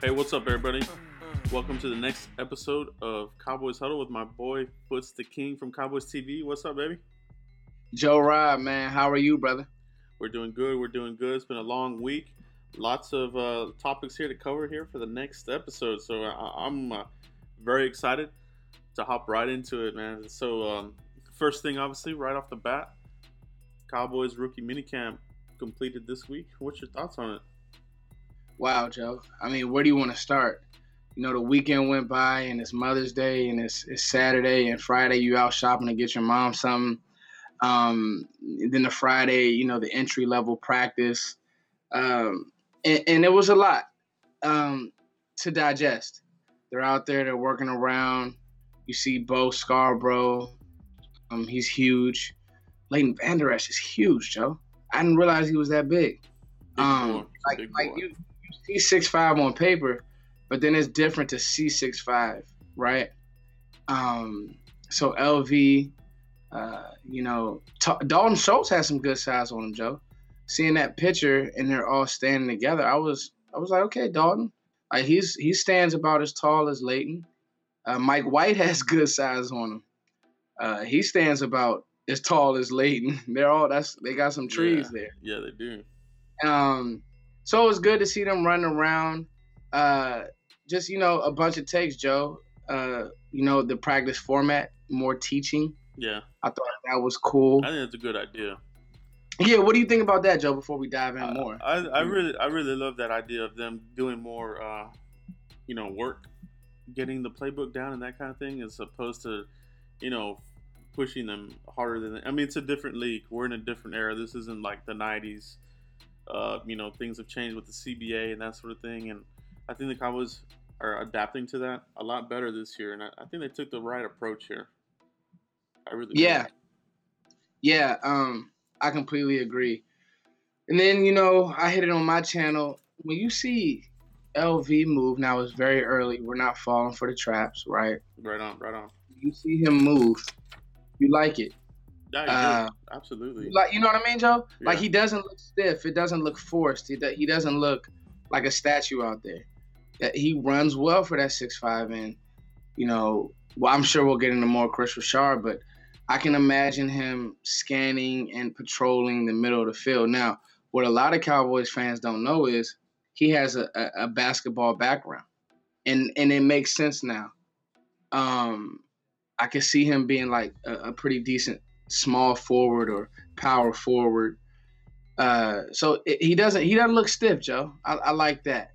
Hey, what's up, everybody? Welcome to the next episode of Cowboys Huddle with my boy, FootsDaKing from Cowboys TV. What's up, baby? JoeRod, man. How are you, brother? We're doing good. It's been a long week. Lots of topics here to cover here for the next episode. So I'm very excited to hop right into it, man. So first thing, obviously, right off the bat, Cowboys rookie minicamp completed this week. What's your thoughts on it? Wow, Joe. I mean, where do you want to start? You know, the weekend went by, and it's Mother's Day, and it's Saturday, and Friday you out shopping to get your mom something. Then the Friday, you know, the entry-level practice. And it was a lot to digest. They're out there. They're working around. You see Bo Scarborough. He's huge. Leighton Vander Esch is huge, Joe. I didn't realize he was that big. You see 6'5" on paper, but then it's different to see 6'5", right? So LV, Dalton Schultz has some good size on him, Joe. Seeing that picture and they're all standing together, I was like, okay, Dalton, like he stands about as tall as Leighton. Mike White has good size on him. He stands about as tall as Leighton. They got some trees there. Yeah, they do. So it was good to see them running around. Just, you know, a bunch of takes, Joe. You know, the practice format, more teaching. Yeah. I thought that was cool. I think that's a good idea. Yeah, what do you think about that, Joe, before we dive in more? I really love that idea of them doing more, work, getting the playbook down and that kind of thing, as opposed to, you know, pushing them harder than – I mean, it's a different league. We're in a different era. This isn't like the 90s. Things have changed with the CBA and that sort of thing. And I think the Cowboys are adapting to that a lot better this year. And I think they took the right approach here. I really do. Yeah, I completely agree. And then, you know, I hit it on my channel. When you see LV move, now it's very early. We're not falling for the traps, right? Right on. You see him move, you like it. Yeah, absolutely. Like, you know what I mean, Joe? Yeah. Like, he doesn't look stiff. It doesn't look forced. He doesn't look like a statue out there. He runs well for that 6'5", and, you know, well, I'm sure we'll get into more Kris Richard, but I can imagine him scanning and patrolling the middle of the field. Now, what a lot of Cowboys fans don't know is he has a basketball background, and it makes sense now. I can see him being like a pretty decent small forward or power forward. So he doesn't look stiff, Joe. I like that.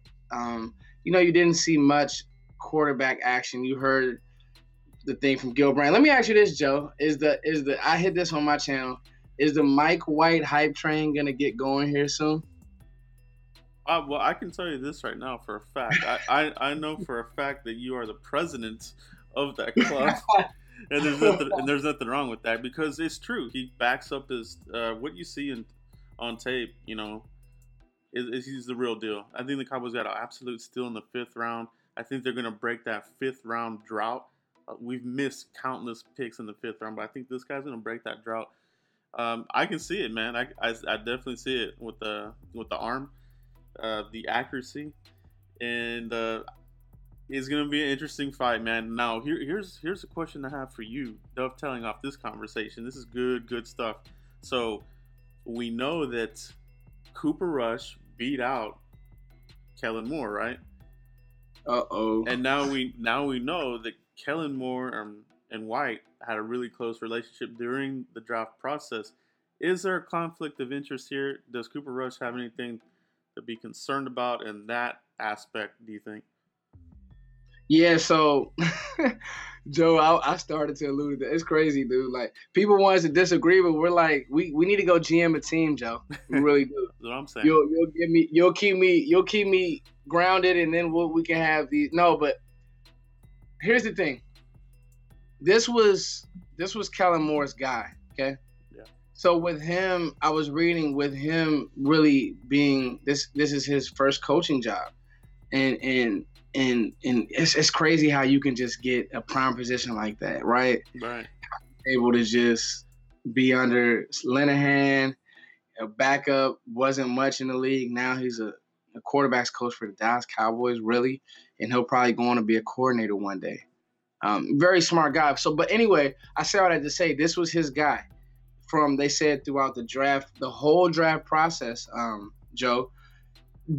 You didn't see much quarterback action. You heard the thing from Gil Brand. Let me ask you this, Joe. Is the I hit this on my channel. Is the Mike White hype train gonna get going here soon? Well, I can tell you this right now for a fact. I know for a fact that you are the president of that club. And there's nothing wrong with that, because it's true. He backs up his what you see on tape. You know, is he's the real deal. I think the Cowboys got an absolute steal in the fifth round. I think they're going to break that fifth round drought. We've missed countless picks in the fifth round, but I think this guy's going to break that drought. I can see it, man. I definitely see it with the arm, the accuracy, and. It's going to be an interesting fight, man. Now, here's a question I have for you, dovetailing off this conversation. This is good stuff. So, we know that Cooper Rush beat out Kellen Moore, right? Uh-oh. And now we know that Kellen Moore and White had a really close relationship during the draft process. Is there a conflict of interest here? Does Cooper Rush have anything to be concerned about in that aspect, do you think? Yeah, so, Joe, I started to allude to that. It's crazy, dude. Like, people want us to disagree, but we're like, we need to go GM a team, Joe. We really do. That's what I'm saying. You'll give me, you'll keep me grounded, and then we can have these. No, but here's the thing. This was Kellen Moore's guy. Okay. Yeah. So with him, I was reading with him really being this is his first coaching job, And it's crazy how you can just get a prime position like that, right? Right. Able to just be under Linehan, a backup, wasn't much in the league. Now he's a a quarterback's coach for the Dallas Cowboys, really, and he'll probably go on to be a coordinator one day. Very smart guy. So, but anyway, I say all that to say this was his guy. From they said throughout the draft, the whole draft process, Joe,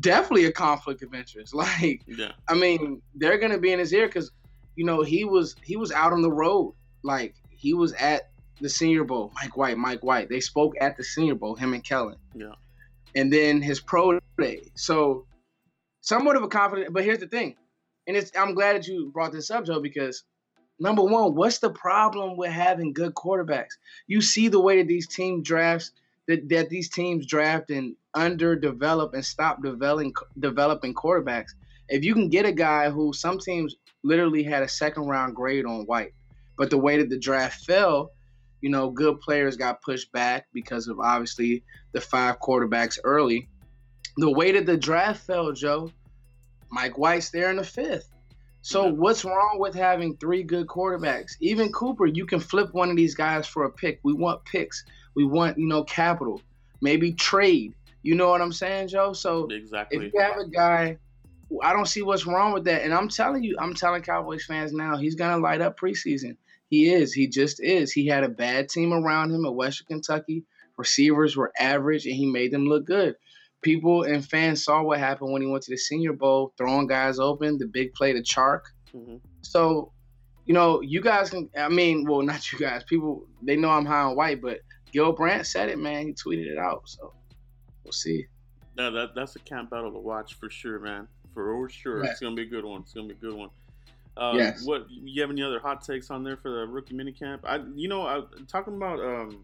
definitely a conflict of interest. Like, yeah. I mean, they're gonna be in his ear because, you know, he was out on the road. Like, he was at the Senior Bowl. Mike White. They spoke at the Senior Bowl, him and Kellen. Yeah. And then his pro day. So, somewhat of a conflict. But here's the thing, and I'm glad that you brought this up, Joe, because. Number one, what's the problem with having good quarterbacks? You see the way that these teams draft, that these teams draft and underdevelop and stop developing quarterbacks. If you can get a guy who some teams literally had a second-round grade on White, but the way that the draft fell, you know, good players got pushed back because of obviously the five quarterbacks early. The way that the draft fell, Joe, Mike White's there in the fifth. So what's wrong with having three good quarterbacks? Even Cooper, you can flip one of these guys for a pick. We want picks. We want, you know, capital. Maybe trade. You know what I'm saying, Joe? So exactly. If you have a guy, I don't see what's wrong with that. And I'm telling you, I'm telling Cowboys fans now, he's going to light up preseason. He is. He just is. He had a bad team around him at Western Kentucky. Receivers were average, and he made them look good. People and fans saw what happened when he went to the Senior Bowl, throwing guys open, the big play to Chark. Mm-hmm. So, you know, you guys can, I mean, well, not you guys. People, they know I'm high on White, but Gil Brandt said it, man. He tweeted it out. So, we'll see. No, that's a camp battle to watch for sure, man. For sure. Yeah. It's going to be a good one. Yes. What, you have any other hot takes on there for the rookie minicamp? Talking about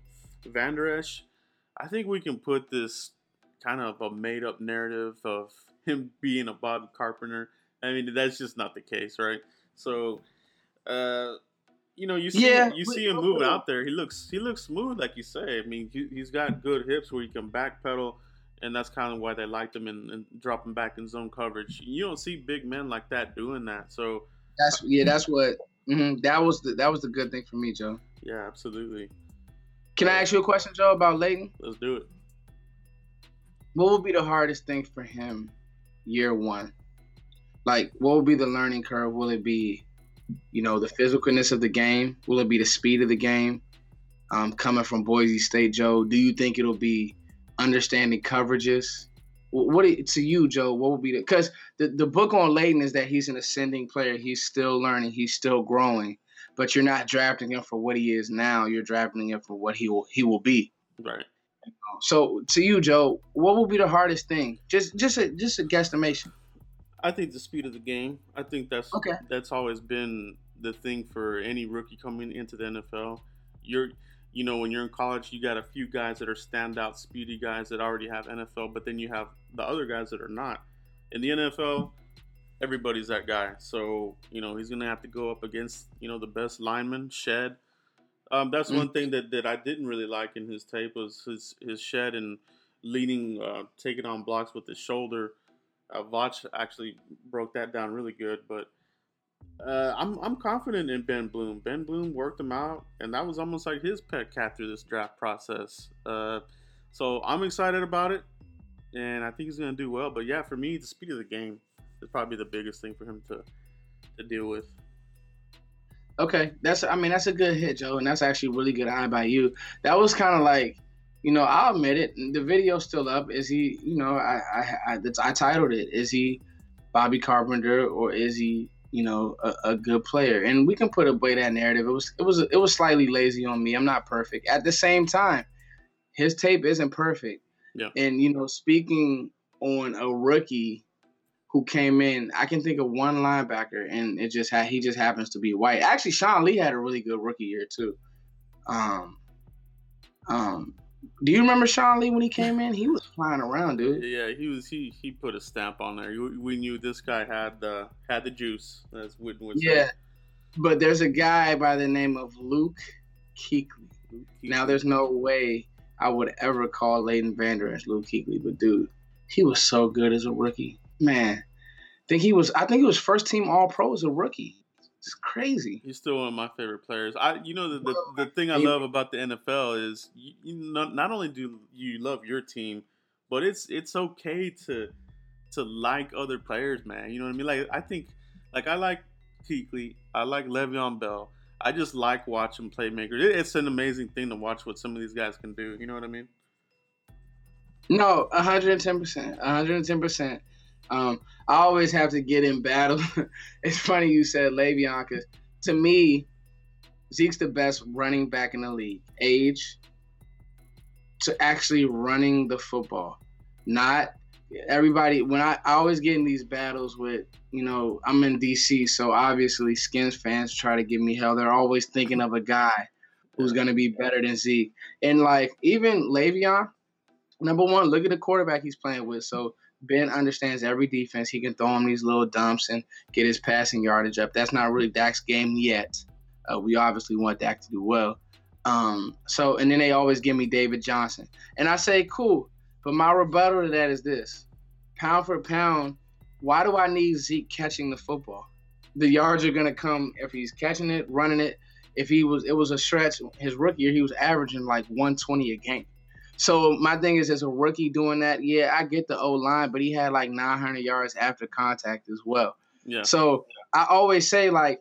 Vander Esch, I think we can put this kind of a made-up narrative of him being a Bobby Carpenter. I mean, that's just not the case, right? So, you see him moving out there. He looks smooth, like you say. I mean, he's got good hips where he can backpedal, and that's kind of why they liked him and drop him back in zone coverage. You don't see big men like that doing that. So that was the good thing for me, Joe. Yeah, absolutely. Can I ask you a question, Joe, about Leighton? Let's do it. What would be the hardest thing for him year one? Like, what would be the learning curve? Will it be, you know, the physicalness of the game? Will it be the speed of the game? Coming from Boise State, Joe, do you think it'll be understanding coverages? To you, Joe, what would be because the book on Leighton is that he's an ascending player. He's still learning. He's still growing. But you're not drafting him for what he is now. You're drafting him for what he will be. Right. So to you, Joe, what will be the hardest thing? Just a guesstimation. I think the speed of the game. I think that's okay. That's always been the thing for any rookie coming into the NFL. When you're in college, you got a few guys that are standout, speedy guys that already have NFL, but then you have the other guys that are not. In the NFL, everybody's that guy. So, you know, he's going to have to go up against, you know, the best lineman, Shed. That's one thing that I didn't really like in his tape was his Shed and leaning, taking on blocks with his shoulder. Vach actually broke that down really good, but I'm confident in Ben Bloom. Ben Bloom worked him out, and that was almost like his pet cat through this draft process. So I'm excited about it, and I think he's going to do well. But, yeah, for me, the speed of the game is probably the biggest thing for him to deal with. Okay, that's a good hit, Joe, and that's actually really good eye by you. That was kind of like, you know, I'll admit it. The video's still up. Is he, you know, I titled it, is he Bobby Carpenter or is he, you know, a good player? And we can put away that narrative. It was slightly lazy on me. I'm not perfect. At the same time, his tape isn't perfect. Yeah. And you know, speaking on a rookie who came in, I can think of one linebacker, and he just happens to be White. Actually, Sean Lee had a really good rookie year too. Do you remember Sean Lee when he came in? He was flying around, dude. Yeah, he was. He put a stamp on there. We knew this guy had the juice. That's Whitwood. Yeah, but there's a guy by the name of Luke Kuechly. Now, there's no way I would ever call Leighton Vander Esch Luke Kuechly, but dude, he was so good as a rookie. Man, I think he was first team All-Pro as a rookie. It's crazy. He's still one of my favorite players. The thing I love about the NFL is not only do you love your team, but it's okay to to like other players, man. You know what I mean? Like, I think, like, I like Kuechly. I like Le'Veon Bell. I just like watching playmakers. It's an amazing thing to watch what some of these guys can do. You know what I mean? No, 110%. 110%. I always have to get in battle. It's funny you said Le'Veon, because to me, Zeke's the best running back in the league. Age to actually running the football. Not everybody. When I always get in these battles with, you know, I'm in DC, so obviously Skins fans try to give me hell. They're always thinking of a guy who's going to be better than Zeke. And like, even Le'Veon, number one, look at the quarterback he's playing with. So Ben understands every defense. He can throw him these little dumps and get his passing yardage up. That's not really Dak's game yet. We obviously want Dak to do well. So, and then they always give me David Johnson. And I say, cool. But my rebuttal to that is this. Pound for pound, why do I need Zeke catching the football? The yards are going to come if he's catching it, running it. If he was, it was a stretch. His rookie year, he was averaging like 120 a game. So my thing is, as a rookie doing that, yeah, I get the O-line, but he had like 900 yards after contact as well. Yeah. So I always say, like,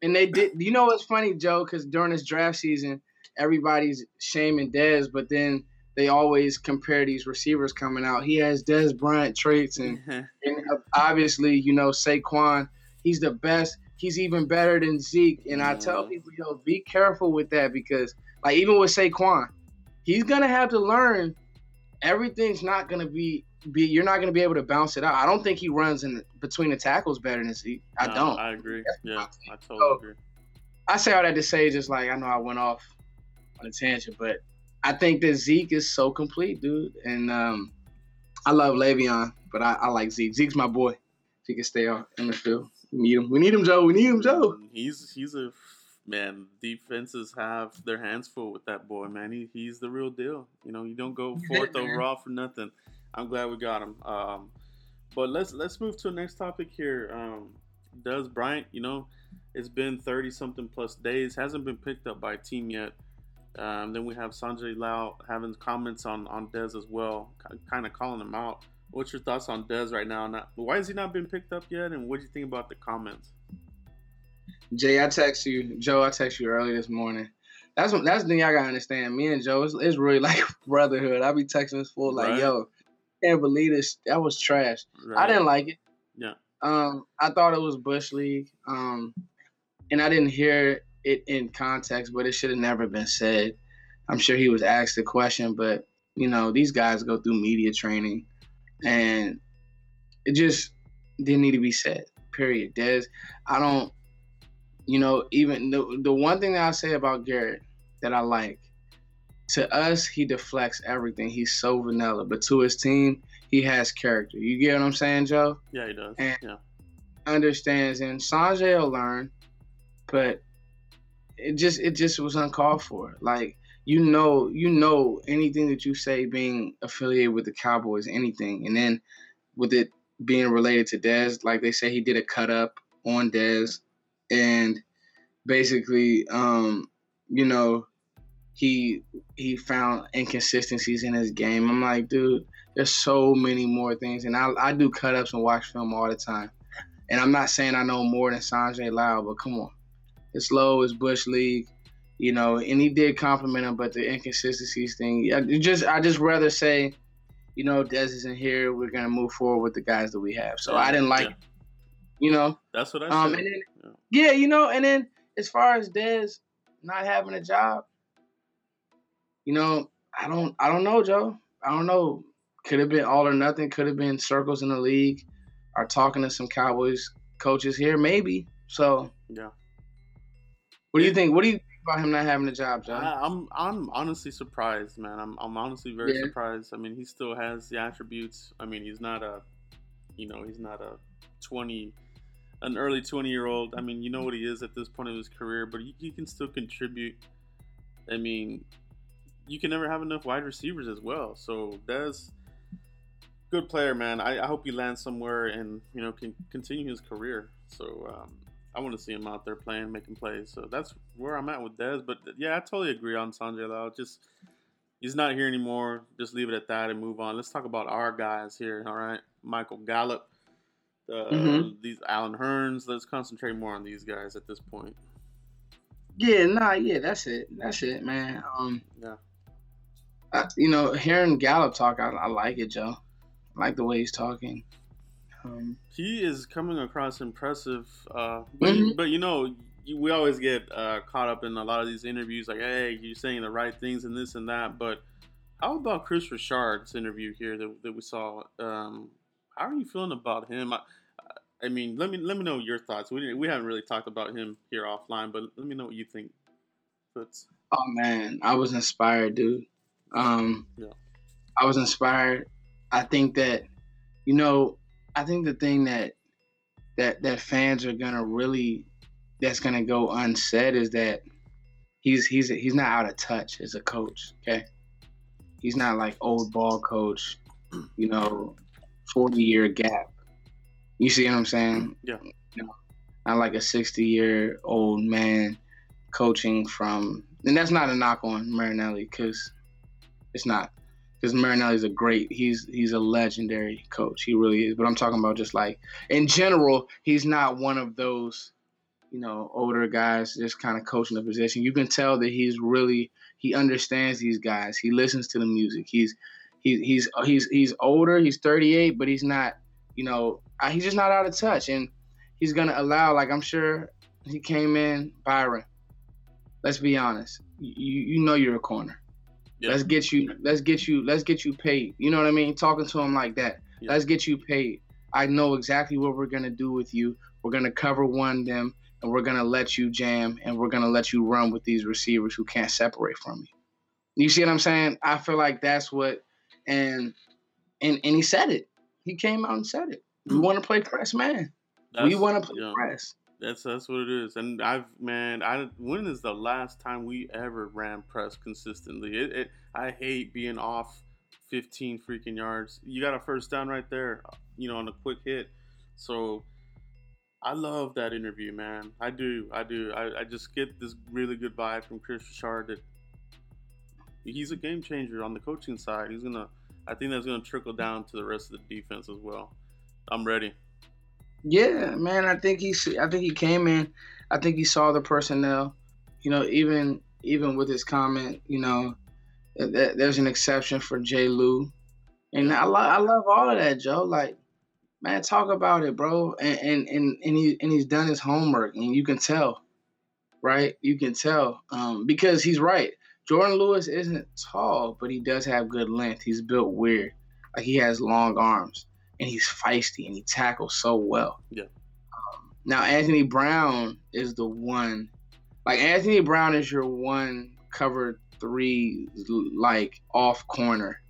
and they did, you know what's funny, Joe, because during this draft season, everybody's shaming Dez, but then they always compare these receivers coming out. He has Dez Bryant traits, and obviously, you know, Saquon, he's the best. He's even better than Zeke. And I tell people, yo, be careful with that, because like, even with Saquon, he's going to have to learn everything's not going to be you're not going to be able to bounce it out. I don't think he runs in between the tackles better than Zeke. I don't. I agree. Yeah, I totally agree. I say all that to say, just like, I know I went off on a tangent, but I think that Zeke is so complete, dude. And I love Le'Veon, but I like Zeke. Zeke's my boy. He can stay out in the field. We need him. We need him, Joe. We need him, Joe. He's a man. Defenses have their hands full with that boy, man. He's the real deal. You know, you don't go fourth overall for nothing. I'm glad we got him. But let's move to the next topic here. Dez Bryant, you know, it's been 30-something plus days. Hasn't been picked up by a team yet. Then we have Sanjay Lal having comments on Dez as well, kind of calling him out. What's your thoughts on Dez right now? Why has he not been picked up yet? And what do you think about the comments? Joe, I text you early this morning. That's the thing y'all got to understand. Me and Joe, it's really like brotherhood. I be texting this fool like, right. Yo, can't believe this. That was trash. Right. I didn't like it. Yeah. I thought it was Bush League. And I didn't hear it in context, but it should have never been said. I'm sure he was asked the question, but you know, these guys go through media training, and it just didn't need to be said. Period. Dez, I don't. You know, even the one thing that I say about Garrett that I like. To us, he deflects everything. He's so vanilla. But to his team, he has character. You get what I'm saying, Joe? Yeah, he does. And understands. And Sanjay will learn, but it just was uncalled for. Like, you know anything that you say being affiliated with the Cowboys, anything. And then with it being related to Dez, like they say he did a cut up on Dez. And basically, you know, he found inconsistencies in his game. I'm like, dude, there's so many more things. And I do cut-ups and watch film all the time. And I'm not saying I know more than Sanjay Lal, but come on. It's low, it's Bush League, you know. And he did compliment him, but the inconsistencies thing, I just rather say, you know, Dez isn't here. We're going to move forward with the guys that we have. So I didn't like, you know. That's what I said. And then, you know, and then as far as Dez not having a job, you know, I don't know, Joe. I don't know. Could have been all or nothing. Could have been circles in the league or talking to some Cowboys coaches here, maybe. So, yeah. What do you think? What do you think about him not having a job, Joe? I'm honestly surprised, man. I'm honestly very surprised. I mean, he still has the attributes. I mean, he's not a 20, an early 20-year-old. I mean, you know what he is at this point of his career, but he can still contribute. I mean, you can never have enough wide receivers as well. So Dez, good player, man. I hope he lands somewhere and, you know, can continue his career. So I want to see him out there playing, making plays. So that's where I'm at with Dez. But yeah, I totally agree on Sanjay Lal. Just He's not here anymore. Just leave it at that and move on. Let's talk about our guys here, all right? Michael Gallup, these Allen Hurns. Let's concentrate more on these guys at this point. That's it, man. Hearing Gallup talk, I like it, Joe. I like the way he's talking. He is coming across impressive. But you know, we always get caught up in a lot of these interviews, like, hey, you're saying the right things and this and that. But how about Kris Richard's interview here that we saw? How are you feeling about him? I mean, let me know your thoughts. We haven't really talked about him here offline, but let me know what you think. Oh man, I was inspired, dude. I was inspired. I think that, I think the thing that fans are gonna that's gonna go unsaid is that he's not out of touch as a coach. Okay, he's not like old ball coach, 40-year gap. You see what I'm saying? Yeah. Not like a 60-year-old man coaching from, and that's not a knock on Marinelli, because Marinelli's he's a legendary coach. He really is. But I'm talking about just like in general, he's not one of those, older guys just kind of coaching the position. You can tell that he understands these guys. He listens to the music. He's older. He's 38, but he's not, he's just not out of touch. And he's going to allow, like, I'm sure he came in, Byron, let's be honest. You're a corner. Yep. Let's get you paid. You know what I mean? Talking to him like that. Yep. Let's get you paid. I know exactly what we're going to do with you. We're going to cover one them, and we're going to let you jam, and we're going to let you run with these receivers who can't separate from you. You see what I'm saying? I feel like that's what – and he said it. He came out and said it. We want to play press, man. We want to play press. That's what it is. And when is the last time we ever ran press consistently? I hate being off 15 freaking yards. You got a first down right there, on a quick hit. So I love that interview, man. I do. I just get this really good vibe from Kris Richard that he's a game changer on the coaching side. I think that's going to trickle down to the rest of the defense as well. I'm ready. Yeah, man. I think he came in. I think he saw the personnel. Even with his comment, there's an exception for Jay Lou, and I love all of that, Joe. Like, man, talk about it, bro. And he's done his homework, and you can tell, right? You can tell because he's right. Jordan Lewis isn't tall, but he does have good length. He's built weird. Like, he has long arms. And he's feisty, and he tackles so well. Yeah. Now, Anthony Brown is the one. Like, Anthony Brown is your one cover three, like, off corner.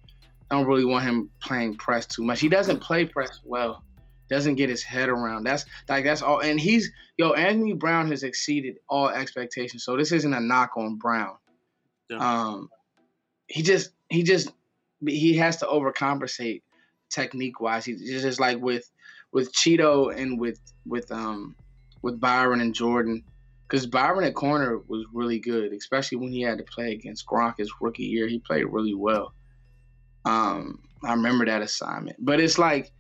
I don't really want him playing press too much. He doesn't play press well. Doesn't get his head around. That's all. And Anthony Brown has exceeded all expectations. So this isn't a knock on Brown. Yeah. He has to overcompensate. Technique wise, he's just like with Cheeto and with Byron and Jordan, because Byron at corner was really good, especially when he had to play against Gronk his rookie year. He played really well. I remember that assignment, but it's like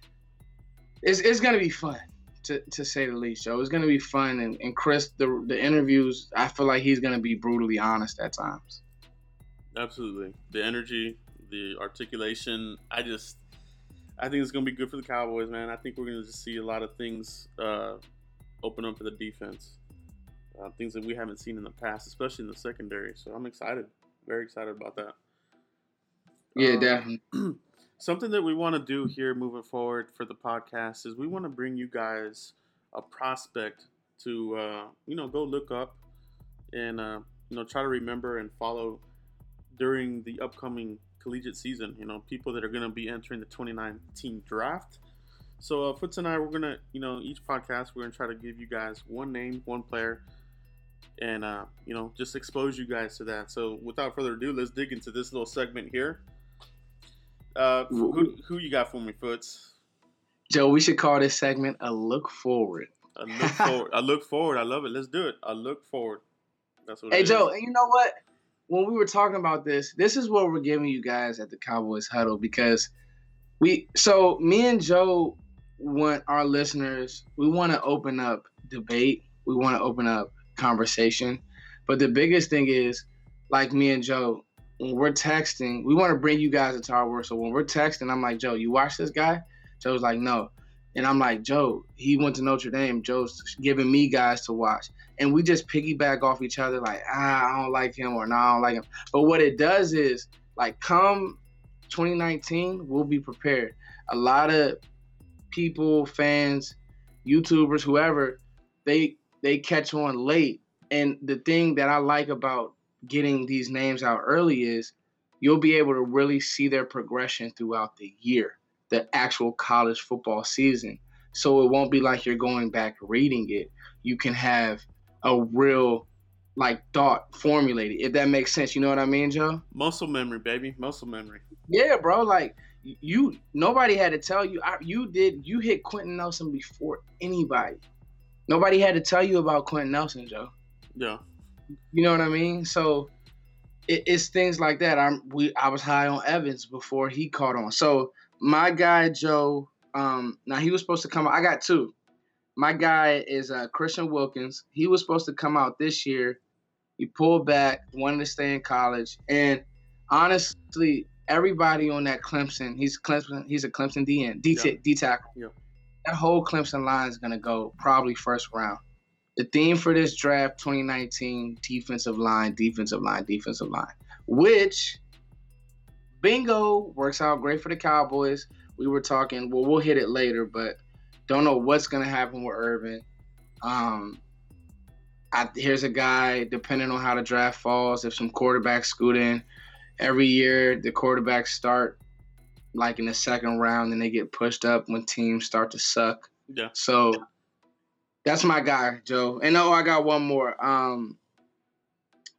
it's gonna be fun to say the least. So it's gonna be fun, and Kris, the interviews, I feel like he's gonna be brutally honest at times. Absolutely, the energy, the articulation, I think it's going to be good for the Cowboys, man. I think we're going to just see a lot of things open up for the defense, things that we haven't seen in the past, especially in the secondary. So I'm excited, very excited about that. Yeah, definitely. Something that we want to do here moving forward for the podcast is we want to bring you guys a prospect to, go look up and, try to remember and follow during the upcoming collegiate season, people that are going to be entering the 2019 draft. So Foots and I, we're going to, each podcast, we're going to try to give you guys one name, one player, and, just expose you guys to that. So without further ado, let's dig into this little segment here. Who you got for me, Foots? Joe, we should call this segment A Look Forward. A Look Forward. I love it. Let's do it. A Look Forward. That's what it is. Hey, Joe, and you know what? when we were talking about this, this is what we're giving you guys at the Cowboys Huddle, because so me and Joe want our listeners, we want to open up debate. We want to open up conversation. But the biggest thing is, like me and Joe, when we're texting, we want to bring you guys into our work. So when we're texting, I'm like, Joe, you watch this guy? Joe's like, no. And I'm like, Joe, he went to Notre Dame. Joe's giving me guys to watch. And we just piggyback off each other like, I don't like him, or no, I don't like him. But what it does is, like, come 2019, we'll be prepared. A lot of people, fans, YouTubers, whoever, they catch on late. And the thing that I like about getting these names out early is you'll be able to really see their progression throughout the year, the actual college football season. So it won't be like you're going back reading it. You can have a real, like, thought formulated, if that makes sense. You know what I mean, Joe? Muscle memory, baby. Muscle memory. Yeah, bro. Like, nobody had to tell you. You hit Quentin Nelson before anybody. Nobody had to tell you about Quentin Nelson, Joe. Yeah. You know what I mean? So it's things like that. I was high on Evans before he caught on. So my guy, Joe, now he was supposed to come out. I got two. My guy is Christian Wilkins. He was supposed to come out this year. He pulled back, wanted to stay in college. And honestly, everybody on that Clemson, he's a Clemson D tackle. Yeah. That whole Clemson line is going to go probably first round. The theme for this draft, 2019, defensive line, which, bingo, works out great for the Cowboys. We were talking, well, we'll hit it later, but don't know what's going to happen with Urban. Here's a guy, depending on how the draft falls, if some quarterbacks scoot in, every year the quarterbacks start like in the second round and they get pushed up when teams start to suck. Yeah. So that's my guy, Joe. And I got one more.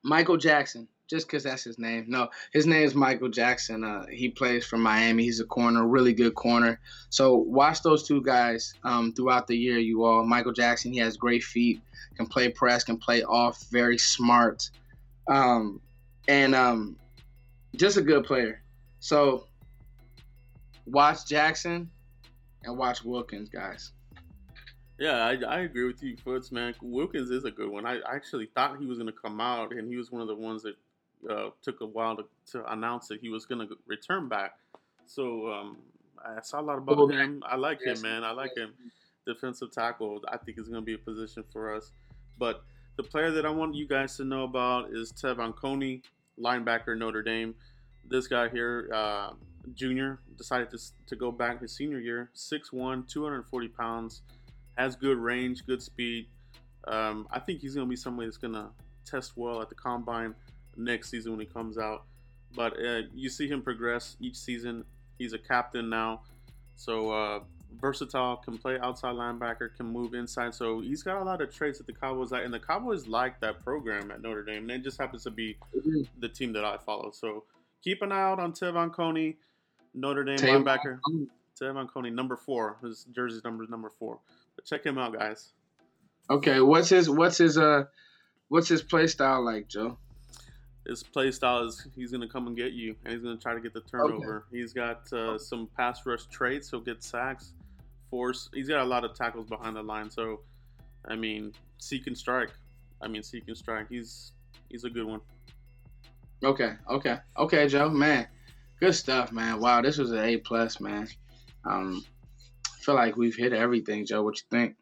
Michael Jackson, just because that's his name. No, his name is Michael Jackson. He plays for Miami. He's a corner, really good corner. So watch those two guys throughout the year, you all. Michael Jackson, he has great feet, can play press, can play off, very smart, and just a good player. So watch Jackson and watch Wilkins, guys. Yeah, I agree with you, Foots, man. Wilkins is a good one. I actually thought he was going to come out, and he was one of the ones that took a while to announce that he was going to return back. So I saw a lot about him. I like him, man. I like him. Defensive tackle, I think, is going to be a position for us. But the player that I want you guys to know about is Te'von Coney, linebacker, Notre Dame. This guy here, junior, decided to go back his senior year, 6'1", 240 pounds. Has good range, good speed. I think he's going to be somebody that's going to test well at the combine next season when he comes out. But you see him progress each season. He's a captain now. So versatile, can play outside linebacker, can move inside. So he's got a lot of traits that the Cowboys like. And the Cowboys like that program at Notre Dame. And it just happens to be the team that I follow. So keep an eye out on Te'von Coney, Notre Dame linebacker. Te'von Coney, number 4. His jersey number is number 4. Check him out, guys. Okay, what's his play style like, Joe? His play style is he's gonna come and get you, and he's gonna try to get the turnover. Okay. He's got some pass rush traits. He'll get sacks, force. He's got a lot of tackles behind the line. So, seek and strike. He's a good one. Okay, Joe. Man, good stuff, man. Wow, this was an A+, man. I feel like we've hit everything, Joe. What you think?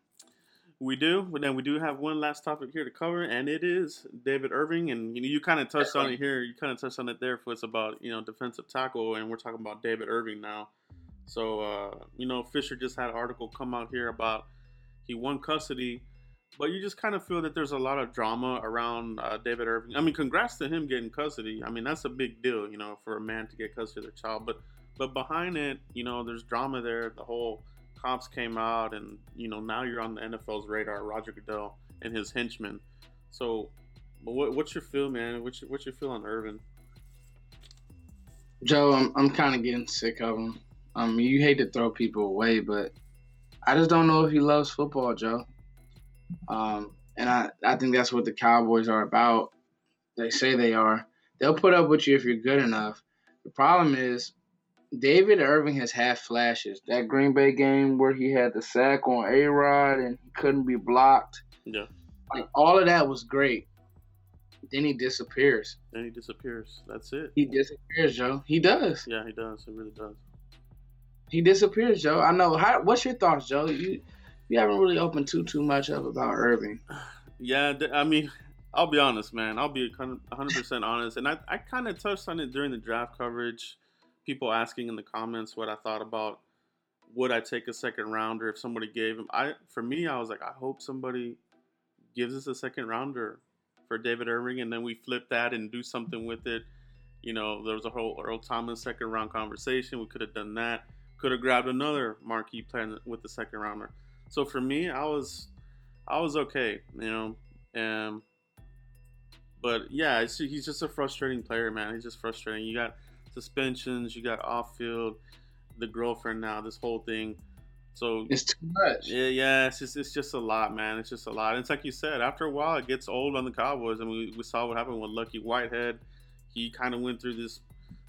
We do. But then we do have one last topic here to cover, and it is David Irving. And you kind of touched on it here. You kind of touched on it there, for it's about defensive tackle, and we're talking about David Irving now. So Fisher just had an article come out here about he won custody, but you just kind of feel that there's a lot of drama around David Irving. I mean, congrats to him getting custody. I mean, that's a big deal, for a man to get custody of their child. But behind it, there's drama there. The whole cops came out, and now you're on the NFL's radar, Roger Goodell and his henchmen. So what's your feel, man? What's your feel on Irvin? Joe, I'm kind of getting sick of him. You hate to throw people away, but I just don't know if he loves football, Joe. And I think that's what the Cowboys are about. They say they are. They'll put up with you if you're good enough. The problem is David Irving has had flashes. That Green Bay game where he had the sack on A-Rod and he couldn't be blocked. Yeah. Like, all of that was great. Then he disappears. That's it. He disappears, Joe. He does. Yeah, he does. He really does. He disappears, Joe. I know. What's your thoughts, Joe? You haven't really opened too much up about Irving. Yeah, I mean, I'll be honest, man. I'll be 100% honest. And I kind of touched on it during the draft coverage. People asking in the comments what I thought about, would I take a second rounder if somebody gave him. For me, I was like, I hope somebody gives us a second rounder for David Irving, and then we flip that and do something with it. You know, there was a whole Earl Thomas second round conversation. We could have done that. Could have grabbed another marquee player with the second rounder. So for me, I was okay, you know. But yeah, he's just a frustrating player, man. He's just frustrating. You got suspensions, you got off field, the girlfriend now, this whole thing. So it's too much. Yeah, it's just a lot, man. It's just a lot. And it's like you said, after a while, it gets old on the Cowboys. I mean, we saw what happened with Lucky Whitehead. He kind of went through this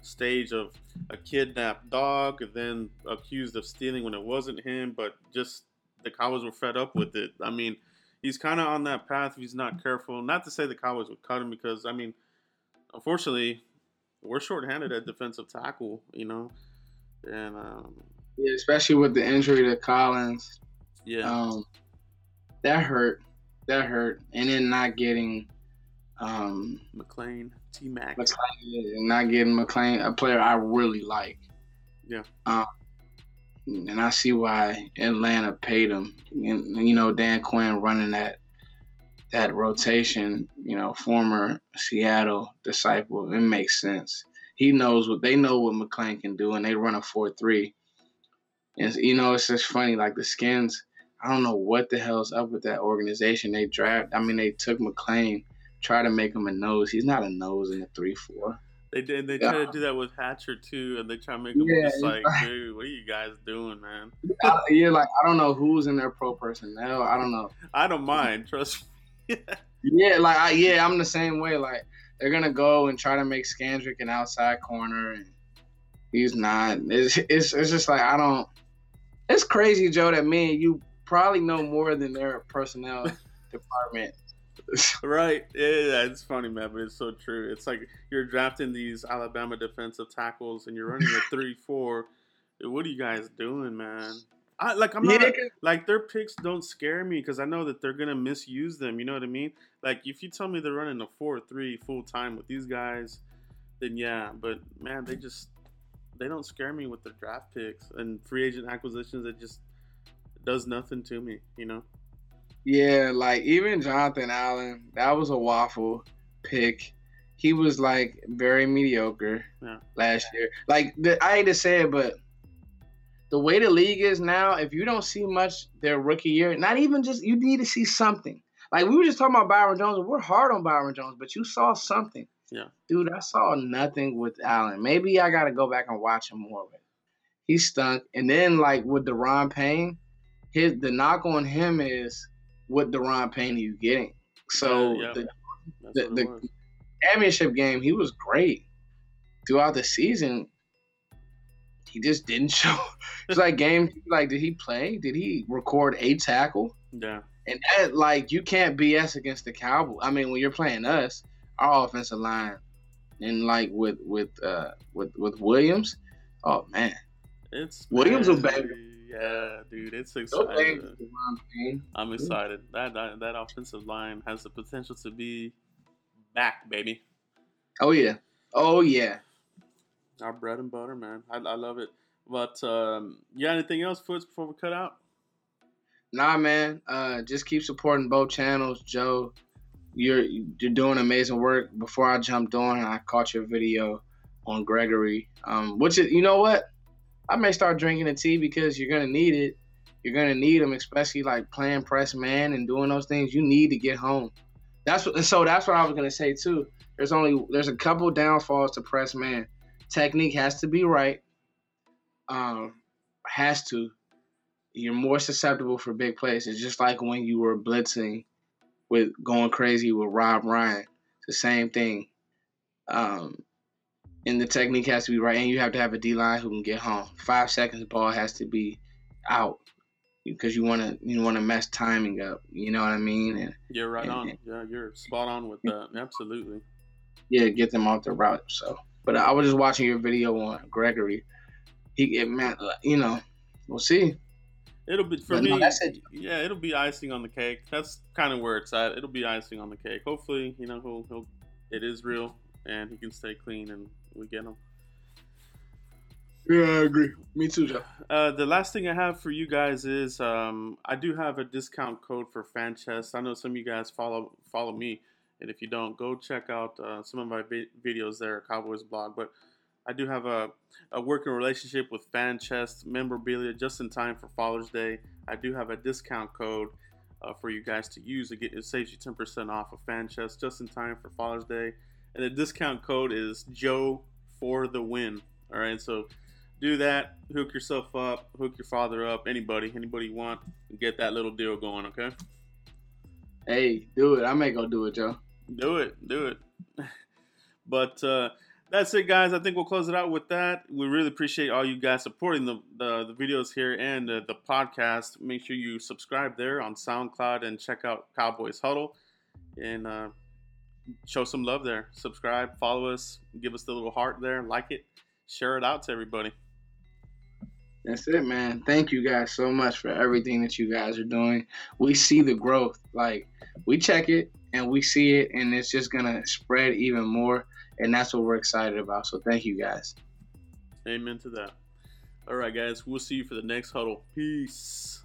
stage of a kidnapped dog, and then accused of stealing when it wasn't him, but just the Cowboys were fed up with it. I mean, he's kind of on that path if he's not careful. Not to say the Cowboys would cut him, because, I mean, unfortunately, we're shorthanded at defensive tackle, you know, and yeah, especially with the injury to Collins. Yeah, that hurt, and then not getting McLean, T-Mac, and not getting McLean, a player I really like. Yeah, and I see why Atlanta paid him, and you know, Dan Quinn running that rotation, you know, former Seattle disciple, it makes sense. He knows what McLean can do, and they run a 4-3. And, you know, it's just funny, like the Skins, I don't know what the hell's up with that organization. They took McLean, try to make him a nose. He's not a nose in the 3-4. They did. They try to do that with Hatcher too, and they try to make him just like, dude, what are you guys doing, man? You're like, I don't know who's in their pro personnel. I don't know. I don't mind, trust me. Yeah, like I'm the same way. Like, they're gonna go and try to make Scandrick an outside corner, and he's not. It's just like, I don't. It's crazy, Joe, that me and you probably know more than their personnel department. Right? Yeah, it's funny, man, but it's so true. It's like you're drafting these Alabama defensive tackles, and you're running a 3-4. What are you guys doing, man? I'm not their picks don't scare me, because I know that they're gonna misuse them. You know what I mean? Like, if you tell me they're running a 4-3 full time with these guys, then yeah. But man, they don't scare me with their draft picks and free agent acquisitions. It just does nothing to me, you know? Yeah, like even Jonathan Allen, that was a waffle pick. He was like very mediocre last year. Like, I hate to say it, but the way the league is now, if you don't see much their rookie year, not even just, you need to see something. Like, we were just talking about Byron Jones, and we're hard on Byron Jones, but you saw something. Yeah. Dude, I saw nothing with Allen. Maybe I got to go back and watch him more. He stunk. And then, like, with Deron Payne, the knock on him is, what Deron Payne are you getting? So, the championship game, he was great. Throughout the season, he just didn't show. It's like games, like, did he play? Did he record a tackle? Yeah. And that, like, you can't BS against the Cowboys. I mean, when you're playing us, our offensive line, and like with Williams, oh man, it's Williams a baby. Yeah, dude, it's exciting. I'm excited. That offensive line has the potential to be back, baby. Oh yeah. Our bread and butter, man. I love it. But you got anything else, Foots, before we cut out? Nah, man. Just keep supporting both channels, Joe. You're doing amazing work. Before I jumped on, I caught your video on Gregory. Which is, you know what? I may start drinking the tea, because you're gonna need it. You're gonna need them, especially like playing press man and doing those things. You need to get home. That's what I was gonna say too. There's a couple downfalls to press man. Technique has to be right. You're more susceptible for big plays. It's just like when you were blitzing with going crazy with Rob Ryan. It's the same thing. And the technique has to be right, and you have to have a D-line who can get home. 5 seconds, the ball has to be out because you want to mess timing up. You know what I mean? And you're right on. Yeah, you're spot on with that. Absolutely. Yeah, get them off the route. So, but I was just watching your video on Gregory. We'll see. It'll be it'll be icing on the cake. That's kind of where it's at. It'll be icing on the cake. Hopefully, it is real and he can stay clean and we get him. Yeah, I agree. Me too, Joe. The last thing I have for you guys is I do have a discount code for Fanchest. I know some of you guys follow me, and if you don't, go check out some of my videos there at Cowboys Blog. But I do have a working relationship with Fanchest memorabilia just in time for Father's Day. I do have a discount code for you guys to use. It saves you 10% off of Fanchest just in time for Father's Day. And the discount code is Joe for the win. All right, so do that. Hook yourself up. Hook your father up. Anybody you want. And get that little deal going, okay? Hey, do it. I may go do it, Joe. Do it. But that's it, guys. I think we'll close it out with that. We really appreciate all you guys supporting the videos here and the podcast. Make sure you subscribe there on SoundCloud and check out Cowboys Huddle and show some love there. Subscribe, follow us, give us the little heart there, like it, share it out to everybody. That's it, man. Thank you guys so much for everything that you guys are doing. We see the growth. Like, we check it and we see it, and it's just going to spread even more. And that's what we're excited about. So thank you guys. Amen to that. All right, guys. We'll see you for the next huddle. Peace.